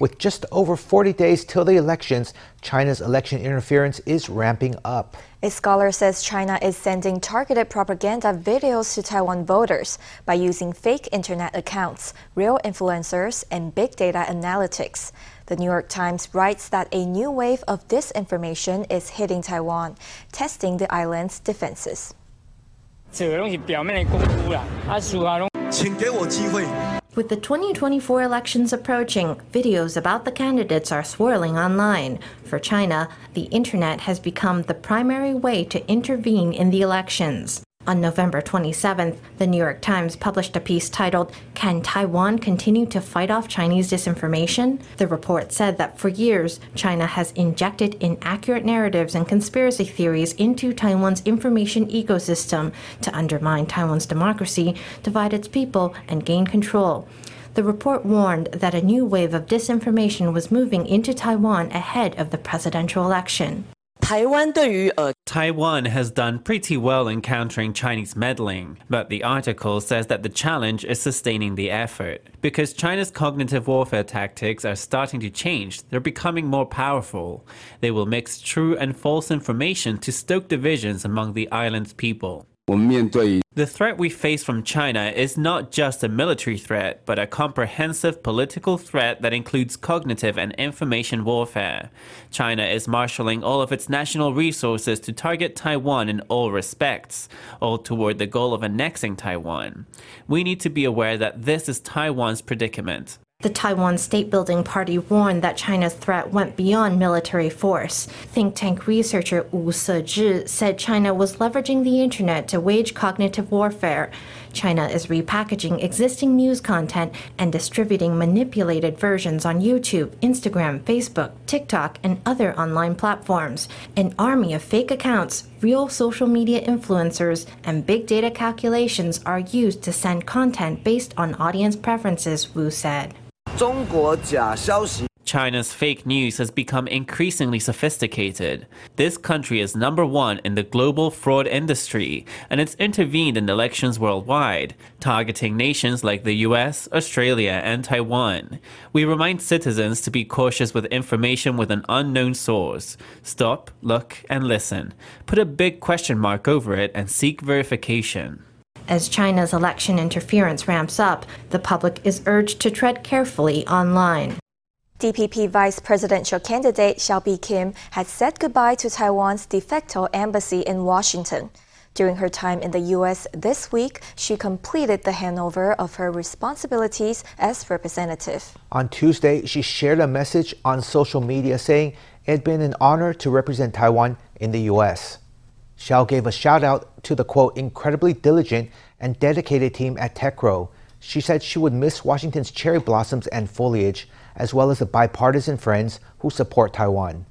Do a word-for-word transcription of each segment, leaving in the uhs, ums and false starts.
With just over forty days till the elections, China's election interference is ramping up. A scholar says China is sending targeted propaganda videos to Taiwan voters by using fake internet accounts, real influencers, and big data analytics. The New York Times writes that a new wave of disinformation is hitting Taiwan, testing the island's defenses. With the twenty twenty-four elections approaching, videos about the candidates are swirling online. For China, the internet has become the primary way to intervene in the elections. On November twenty-seventh, the New York Times published a piece titled, "Can Taiwan Continue to Fight Off Chinese Disinformation?" The report said that for years, China has injected inaccurate narratives and conspiracy theories into Taiwan's information ecosystem to undermine Taiwan's democracy, divide its people, and gain control. The report warned that a new wave of disinformation was moving into Taiwan ahead of the presidential election. Taiwan has done pretty well in countering Chinese meddling, but the article says that the challenge is sustaining the effort. Because China's cognitive warfare tactics are starting to change, they're becoming more powerful. They will mix true and false information to stoke divisions among the island's people. The threat we face from China is not just a military threat, but a comprehensive political threat that includes cognitive and information warfare. China is marshalling all of its national resources to target Taiwan in all respects, all toward the goal of annexing Taiwan. We need to be aware that this is Taiwan's predicament. The Taiwan State Building Party warned that China's threat went beyond military force. Think tank researcher Wu Sezhi said China was leveraging the internet to wage cognitive warfare. China is repackaging existing news content and distributing manipulated versions on YouTube, Instagram, Facebook, TikTok, and other online platforms. An army of fake accounts, real social media influencers, and big data calculations are used to send content based on audience preferences, Wu said. China's fake news has become increasingly sophisticated. This country is number one in the global fraud industry, and it's intervened in elections worldwide, targeting nations like the U S, Australia, and Taiwan. We remind citizens to be cautious with information with an unknown source. Stop, look, and listen. Put a big question mark over it and seek verification. As China's election interference ramps up, the public is urged to tread carefully online. D P P vice presidential candidate Hsiao Bi-Pi Kim has said goodbye to Taiwan's de facto embassy in Washington. During her time in the U S this week, she completed the handover of her responsibilities as representative. On Tuesday, she shared a message on social media saying it had been an honor to represent Taiwan in the U S Hsiao gave a shout-out to the, quote, incredibly diligent and dedicated team at Techro. She said she would miss Washington's cherry blossoms and foliage, as well as the bipartisan friends who support Taiwan.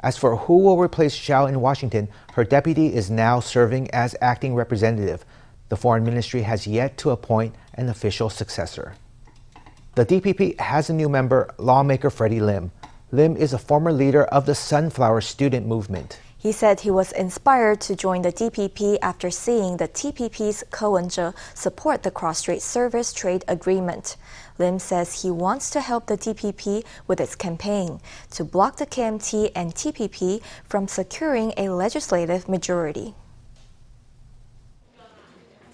As for who will replace Hsiao in Washington, her deputy is now serving as acting representative. The foreign ministry has yet to appoint an official successor. The D P P has a new member, lawmaker Freddie Lim. Lim is a former leader of the Sunflower Student Movement. He said he was inspired to join the D P P after seeing the T P P's Ko Wen-je support the Cross-Strait Service Trade Agreement. Lim says he wants to help the D P P with its campaign to block the K M T and T P P from securing a legislative majority.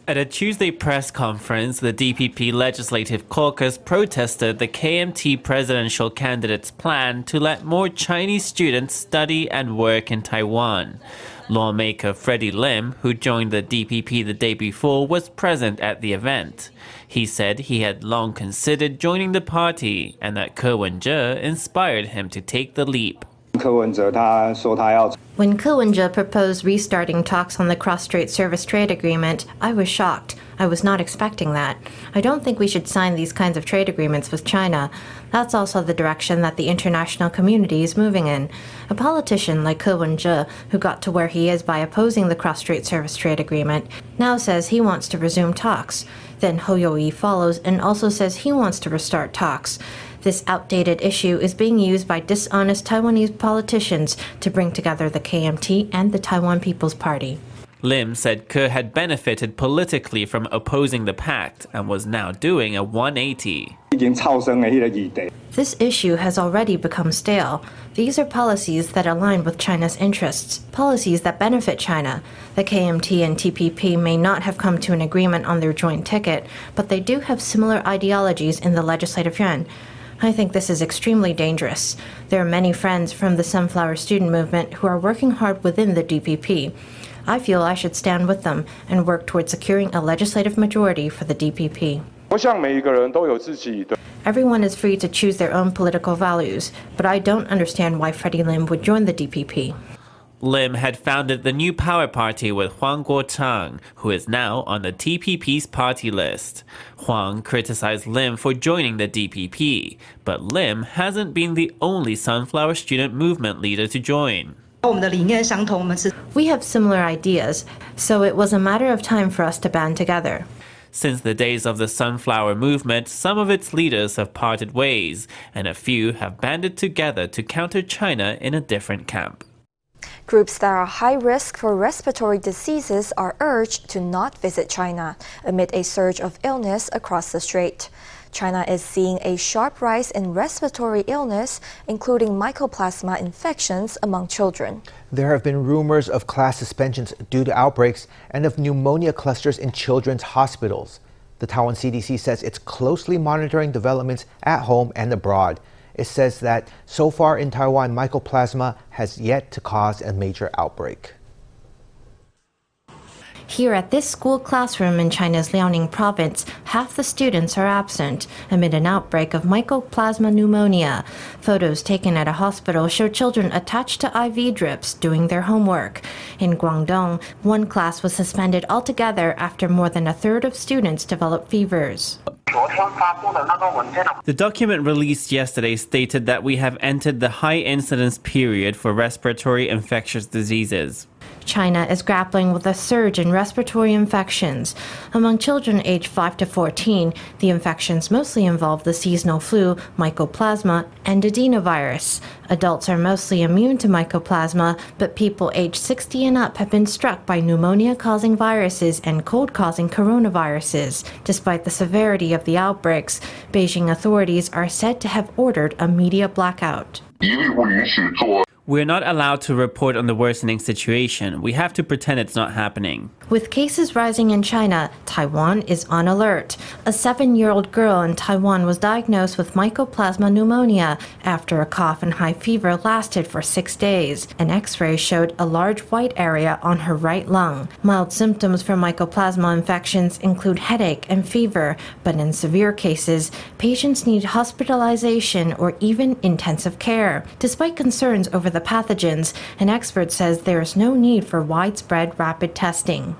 At a Tuesday press conference, the D P P Legislative Caucus protested the K M T presidential candidate's plan to let more Chinese students study and work in Taiwan. Lawmaker Freddie Lim, who joined the D P P the day before, was present at the event. He said he had long considered joining the party and that Ko Wen-je inspired him to take the leap. When Ko Wen-je proposed restarting talks on the Cross-Strait Service Trade Agreement, I was shocked. I was not expecting that. I don't think we should sign these kinds of trade agreements with China. That's also the direction that the international community is moving in. A politician like Ko Wen-je, who got to where he is by opposing the Cross-Strait Service Trade Agreement, now says he wants to resume talks. Then Hou Youyi follows and also says he wants to restart talks. This outdated issue is being used by dishonest Taiwanese politicians to bring together the K M T and the Taiwan People's Party. Lim said Ke had benefited politically from opposing the pact and was now doing a one eighty. This issue has already become stale. These are policies that align with China's interests, policies that benefit China. The K M T and T P P may not have come to an agreement on their joint ticket, but they do have similar ideologies in the Legislative Yuan. I think this is extremely dangerous. There are many friends from the Sunflower Student Movement who are working hard within the D P P. I feel I should stand with them and work toward securing a legislative majority for the D P P. Everyone is free to choose their own political values, but I don't understand why Freddie Lim would join the D P P. Lim had founded the New Power Party with Huang Guochang, who is now on the T P P's party list. Huang criticized Lim for joining the D P P, but Lim hasn't been the only Sunflower Student Movement leader to join. We have similar ideas, so it was a matter of time for us to band together. Since the days of the Sunflower Movement, some of its leaders have parted ways, and a few have banded together to counter China in a different camp. Groups that are high risk for respiratory diseases are urged to not visit China amid a surge of illness across the strait. China is seeing a sharp rise in respiratory illness, including mycoplasma infections among children. There have been rumors of class suspensions due to outbreaks and of pneumonia clusters in children's hospitals. The Taiwan C D C says it's closely monitoring developments at home and abroad. It says that so far in Taiwan, mycoplasma has yet to cause a major outbreak. Here at this school classroom in China's Liaoning province, half the students are absent amid an outbreak of mycoplasma pneumonia. Photos taken at a hospital show children attached to I V drips doing their homework. In Guangdong, one class was suspended altogether after more than a third of students developed fevers. The document released yesterday stated that we have entered the high incidence period for respiratory infectious diseases. China is grappling with a surge in respiratory infections. Among children aged five to fourteen, the infections mostly involve the seasonal flu, mycoplasma, and adenovirus. Adults are mostly immune to mycoplasma, but people aged sixty and up have been struck by pneumonia-causing viruses and cold-causing coronaviruses. Despite the severity of the outbreaks, Beijing authorities are said to have ordered a media blackout. We're not allowed to report on the worsening situation. We have to pretend it's not happening. With cases rising in China, Taiwan is on alert. A seven-year-old girl in Taiwan was diagnosed with mycoplasma pneumonia after a cough and high fever lasted for six days. An X-ray showed a large white area on her right lung. Mild symptoms for mycoplasma infections include headache and fever, but in severe cases, patients need hospitalization or even intensive care. Despite concerns over the pathogens, an expert says there is no need for widespread rapid testing.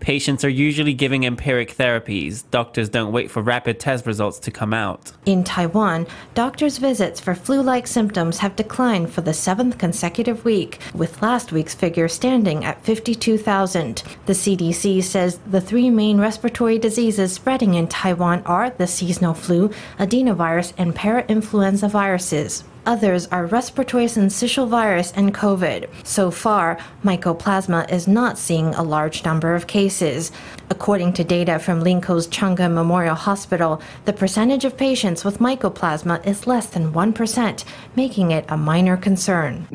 Patients are usually giving empiric therapies. Doctors don't wait for rapid test results to come out. In Taiwan, doctors' visits for flu-like symptoms have declined for the seventh consecutive week, with last week's figure standing at fifty-two thousand. The C D C says the three main respiratory diseases spreading in Taiwan are the seasonal flu, adenovirus, and parainfluenza viruses. Others are respiratory syncytial virus and COVID. So far, mycoplasma is not seeing a large number of cases. According to data from Linko's Chang'an Memorial Hospital, the percentage of patients with mycoplasma is less than one percent, making it a minor concern.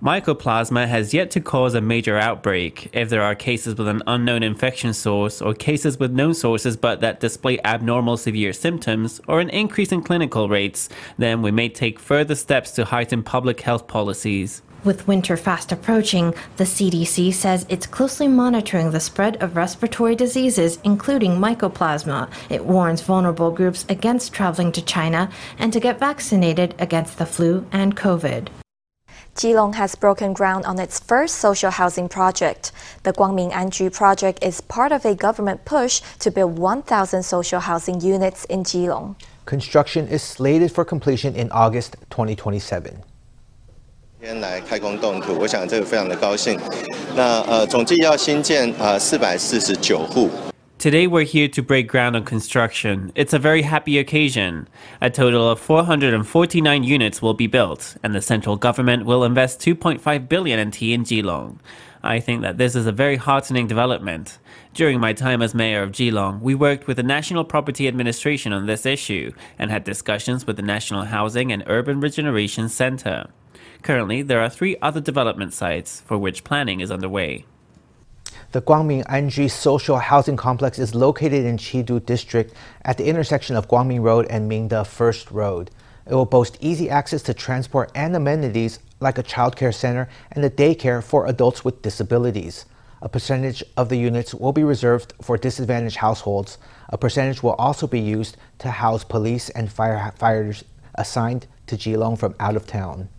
Mycoplasma has yet to cause a major outbreak. If there are cases with an unknown infection source or cases with known sources but that display abnormal severe symptoms or an increase in clinical rates, then we may take further steps to heighten public health policies. With winter fast approaching, the C D C says it's closely monitoring the spread of respiratory diseases, including mycoplasma. It warns vulnerable groups against traveling to China and to get vaccinated against the flu and COVID. Keelung has broken ground on its first social housing project. The Guangming Anju project is part of a government push to build one thousand social housing units in Keelung. Construction is slated for completion in August twenty twenty-seven. Today we're here to break ground on construction. It's a very happy occasion. A total of four hundred forty-nine units will be built, and the central government will invest two point five billion N T in Keelung. I think that this is a very heartening development. During my time as mayor of Keelung, we worked with the National Property Administration on this issue and had discussions with the National Housing and Urban Regeneration Center. Currently, there are three other development sites for which planning is underway. The Guangming Anju Social Housing Complex is located in Qidu District at the intersection of Guangming Road and Mingde First Road. It will boast easy access to transport and amenities like a childcare center and a daycare for adults with disabilities. A percentage of the units will be reserved for disadvantaged households. A percentage will also be used to house police and firefighters assigned to Keelung from out of town.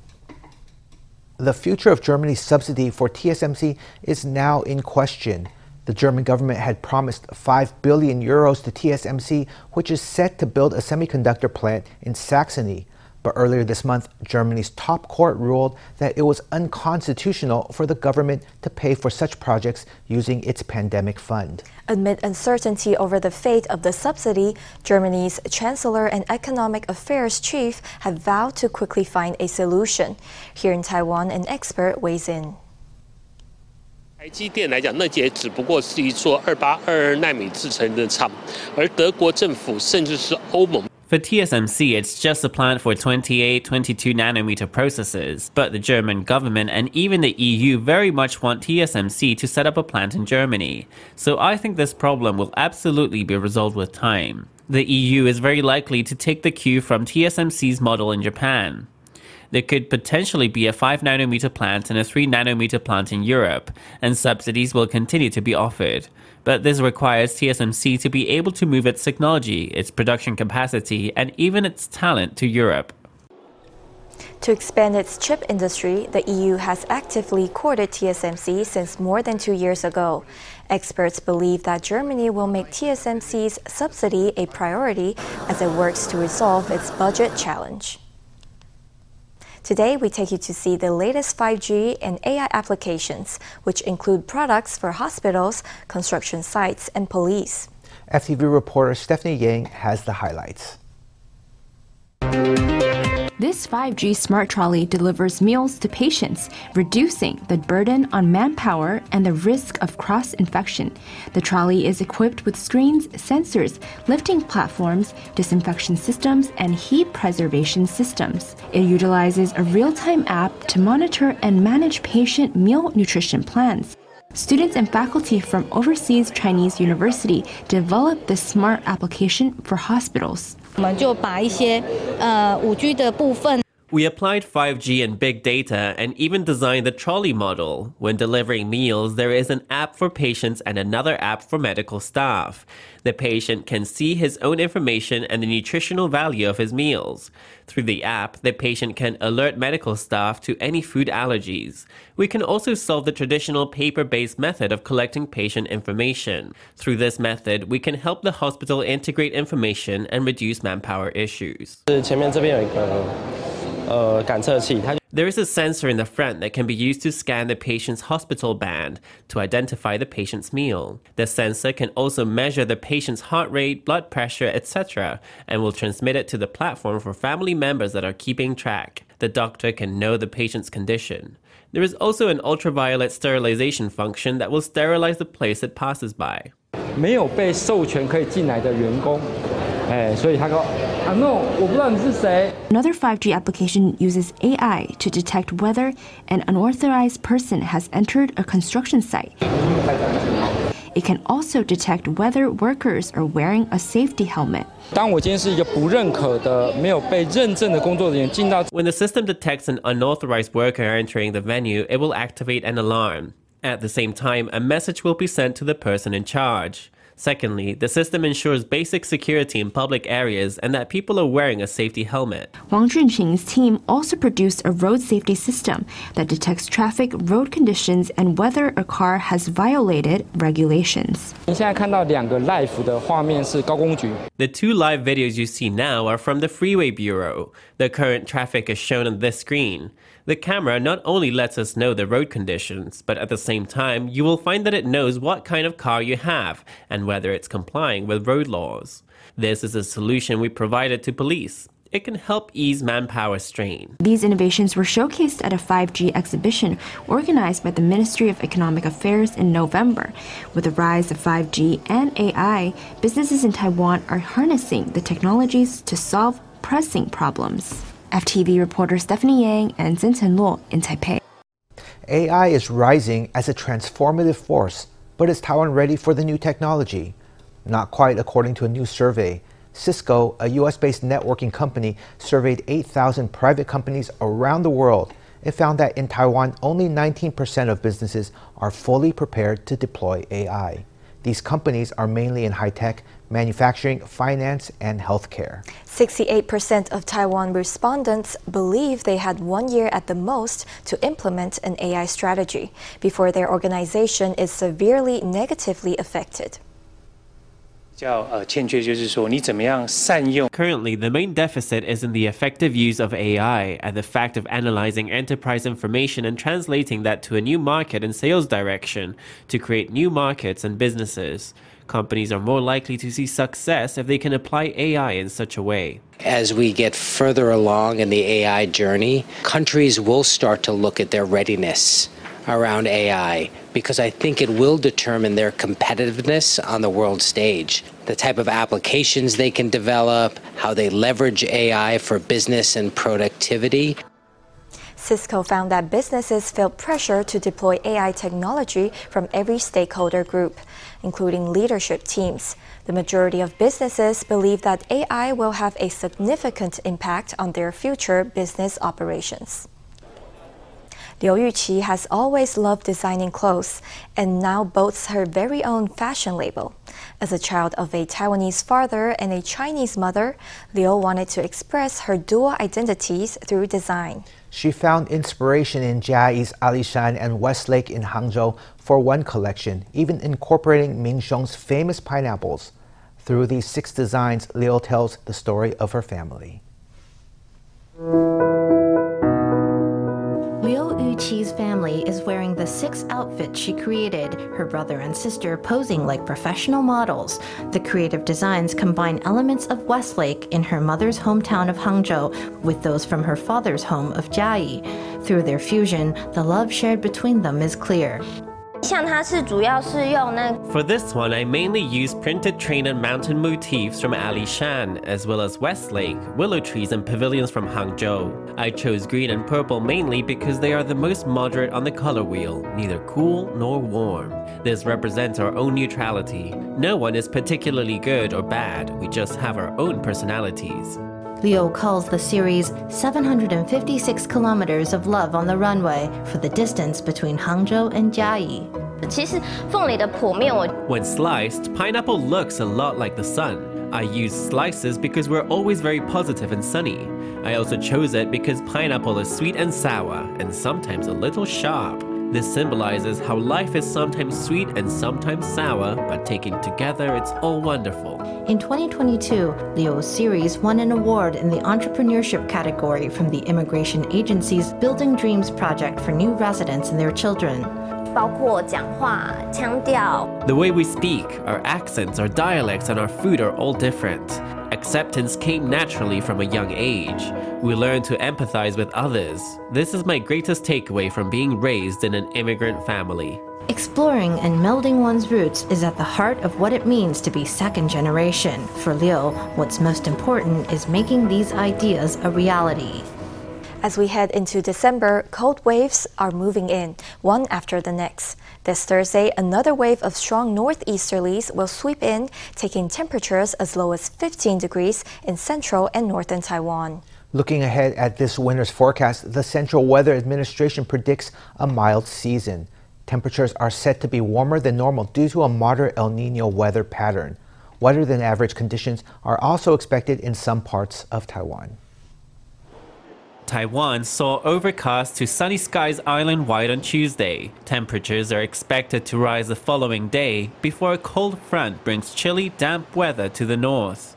The future of Germany's subsidy for T S M C is now in question. The German government had promised five billion euros to T S M C, which is set to build a semiconductor plant in Saxony. But earlier this month, Germany's top court ruled that it was unconstitutional for the government to pay for such projects using its pandemic fund. Amid uncertainty over the fate of the subsidy, Germany's Chancellor and Economic Affairs Chief have vowed to quickly find a solution. Here in Taiwan, an expert weighs in. For T S M C, it's just a plant for twenty-eight, twenty-two nanometer processors, but the German government and even the E U very much want T S M C to set up a plant in Germany. So I think this problem will absolutely be resolved with time. The E U is very likely to take the cue from T S M C's model in Japan. There could potentially be a five nanometer plant and a three nanometer plant in Europe, and subsidies will continue to be offered. But this requires T S M C to be able to move its technology, its production capacity, and even its talent to Europe. To expand its chip industry, the E U has actively courted T S M C since more than two years ago. Experts believe that Germany will make T S M C's subsidy a priority as it works to resolve its budget challenge. Today, we take you to see the latest five G and A I applications, which include products for hospitals, construction sites, and police. F T V reporter Stephanie Yang has the highlights. This five G smart trolley delivers meals to patients, reducing the burden on manpower and the risk of cross-infection. The trolley is equipped with screens, sensors, lifting platforms, disinfection systems, and heat preservation systems. It utilizes a real-time app to monitor and manage patient meal nutrition plans. Students and faculty from overseas Chinese university developed this smart application for hospitals. We applied five G and big data and even designed the trolley model. When delivering meals, there is an app for patients and another app for medical staff. The patient can see his own information and the nutritional value of his meals. Through the app, the patient can alert medical staff to any food allergies. We can also solve the traditional paper-based method of collecting patient information. Through this method, we can help the hospital integrate information and reduce manpower issues. There is a sensor in the front that can be used to scan the patient's hospital band to identify the patient's meal. The sensor can also measure the patient's heart rate, blood pressure, et cetera, and will transmit it to the platform for family members that are keeping track. The doctor can know the patient's condition. There is also an ultraviolet sterilization function that will sterilize the place it passes by. Another five G application uses A I to detect whether an unauthorized person has entered a construction site. It can also detect whether workers are wearing a safety helmet. When the system detects an unauthorized worker entering the venue, it will activate an alarm. At the same time, a message will be sent to the person in charge. Secondly, the system ensures basic security in public areas and that people are wearing a safety helmet. Wang Junqing's team also produced a road safety system that detects traffic, road conditions, and whether a car has violated regulations. The two live videos you see now are from the Freeway Bureau. The current traffic is shown on this screen. The camera not only lets us know the road conditions, but at the same time, you will find that it knows what kind of car you have and whether it's complying with road laws. This is a solution we provided to police. It can help ease manpower strain. These innovations were showcased at a five G exhibition organized by the Ministry of Economic Affairs in November. With the rise of five G and A I, businesses in Taiwan are harnessing the technologies to solve pressing problems. F T V reporter Stephanie Yang and Zinchen Luo in Taipei. A I is rising as a transformative force, but is Taiwan ready for the new technology? Not quite, according to a new survey. Cisco, a U S-based networking company, surveyed eight thousand private companies around the world. It found that in Taiwan, only nineteen percent of businesses are fully prepared to deploy A I. These companies are mainly in high-tech, manufacturing, finance, and healthcare. sixty-eight percent of Taiwan respondents believe they had one year at the most to implement an A I strategy before their organization is severely negatively affected. Currently, the main deficit is in the effective use of A I and the fact of analyzing enterprise information and translating that to a new market and sales direction to create new markets and businesses. Companies are more likely to see success if they can apply A I in such a way. As we get further along in the A I journey, countries will start to look at their readiness around A I, because I think it will determine their competitiveness on the world stage, the type of applications they can develop, how they leverage A I for business and productivity. Cisco found that businesses felt pressure to deploy A I technology from every stakeholder group, including leadership teams. The majority of businesses believe that A I will have a significant impact on their future business operations. Liu Yuqi has always loved designing clothes and now boasts her very own fashion label. As a child of a Taiwanese father and a Chinese mother, Liu wanted to express her dual identities through design. She found inspiration in Chiayi's Alishan and Westlake in Hangzhou for one collection, even incorporating Ming Shong's famous pineapples. Through these six designs, Liu tells the story of her family. Chi's family is wearing the six outfits she created, her brother and sister posing like professional models. The creative designs combine elements of Westlake in her mother's hometown of Hangzhou with those from her father's home of Chiayi. Through their fusion, the love shared between them is clear. For this one, I mainly use printed train and mountain motifs from Alishan, as well as Westlake, willow trees and pavilions from Hangzhou. I chose green and purple mainly because they are the most moderate on the color wheel, neither cool nor warm. This represents our own neutrality. No one is particularly good or bad, we just have our own personalities. Liu calls the series seven hundred fifty-six kilometers of love on the runway for the distance between Hangzhou and Chiayi. When sliced, pineapple looks a lot like the sun. I use slices because we're always very positive and sunny. I also chose it because pineapple is sweet and sour, and sometimes a little sharp. This symbolizes how life is sometimes sweet and sometimes sour, but taken together, it's all wonderful. In twenty twenty-two, Liu's series won an award in the entrepreneurship category from the Immigration Agency's Building Dreams project for new residents and their children. The way we speak, our accents, our dialects, and our food are all different. Acceptance came naturally from a young age. We learn to empathize with others. This is my greatest takeaway from being raised in an immigrant family. Exploring and melding one's roots is at the heart of what it means to be second generation. For Liu, what's most important is making these ideas a reality. As we head into December, cold waves are moving in, one after the next. This Thursday, another wave of strong northeasterlies will sweep in, taking temperatures as low as fifteen degrees in central and northern Taiwan. Looking ahead at this winter's forecast, the Central Weather Administration predicts a mild season. Temperatures are set to be warmer than normal due to a moderate El Niño weather pattern. Wetter than average conditions are also expected in some parts of Taiwan. Taiwan saw overcast to sunny skies island-wide on Tuesday. Temperatures are expected to rise the following day before a cold front brings chilly, damp weather to the north.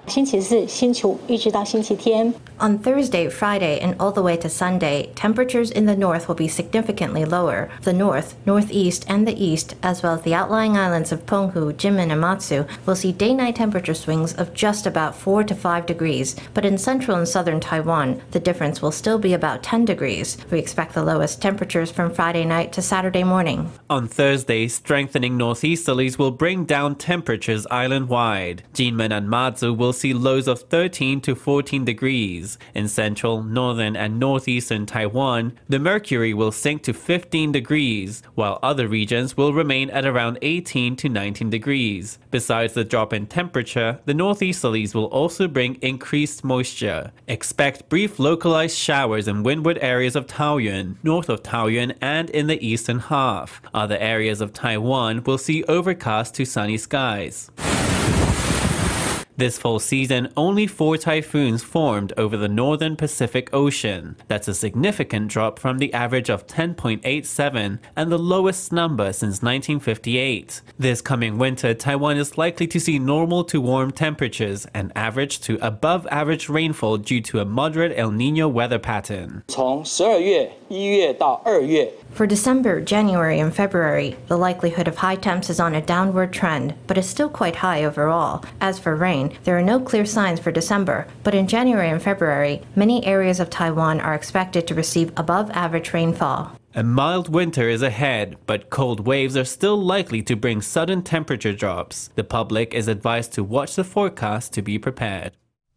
On Thursday, Friday, and all the way to Sunday, temperatures in the north will be significantly lower. The north, northeast, and the east, as well as the outlying islands of Penghu, Jinmen, and Matsu, will see day-night temperature swings of just about four to five degrees, but in central and southern Taiwan, the difference will still be about ten degrees. We expect the lowest temperatures from Friday night to Saturday morning. On Thursday, strengthening northeasterlies will bring down temperatures island-wide. Jinmen and Matsu will see lows of thirteen to fourteen degrees. In central, northern, and northeastern Taiwan, the mercury will sink to fifteen degrees, while other regions will remain at around eighteen to nineteen degrees. Besides the drop in temperature, the northeasterlies will also bring increased moisture. Expect brief localized showers in windward areas of Taoyuan, north of Taoyuan, and in the eastern half. Other areas of Taiwan will see overcast to sunny skies. This fall season, only four typhoons formed over the northern Pacific Ocean. That's a significant drop from the average of ten point eight seven and the lowest number since nineteen fifty-eight. This coming winter, Taiwan is likely to see normal to warm temperatures and average to above average rainfall due to a moderate El Niño weather pattern. For December, January, and February, the likelihood of high temps is on a downward trend, but is still quite high overall. As for rain, there are no clear signs for December, but in January and February, many areas of Taiwan are expected to receive above-average rainfall. A mild winter is ahead, but cold waves are still likely to bring sudden temperature drops. The public is advised to watch the forecast to be prepared.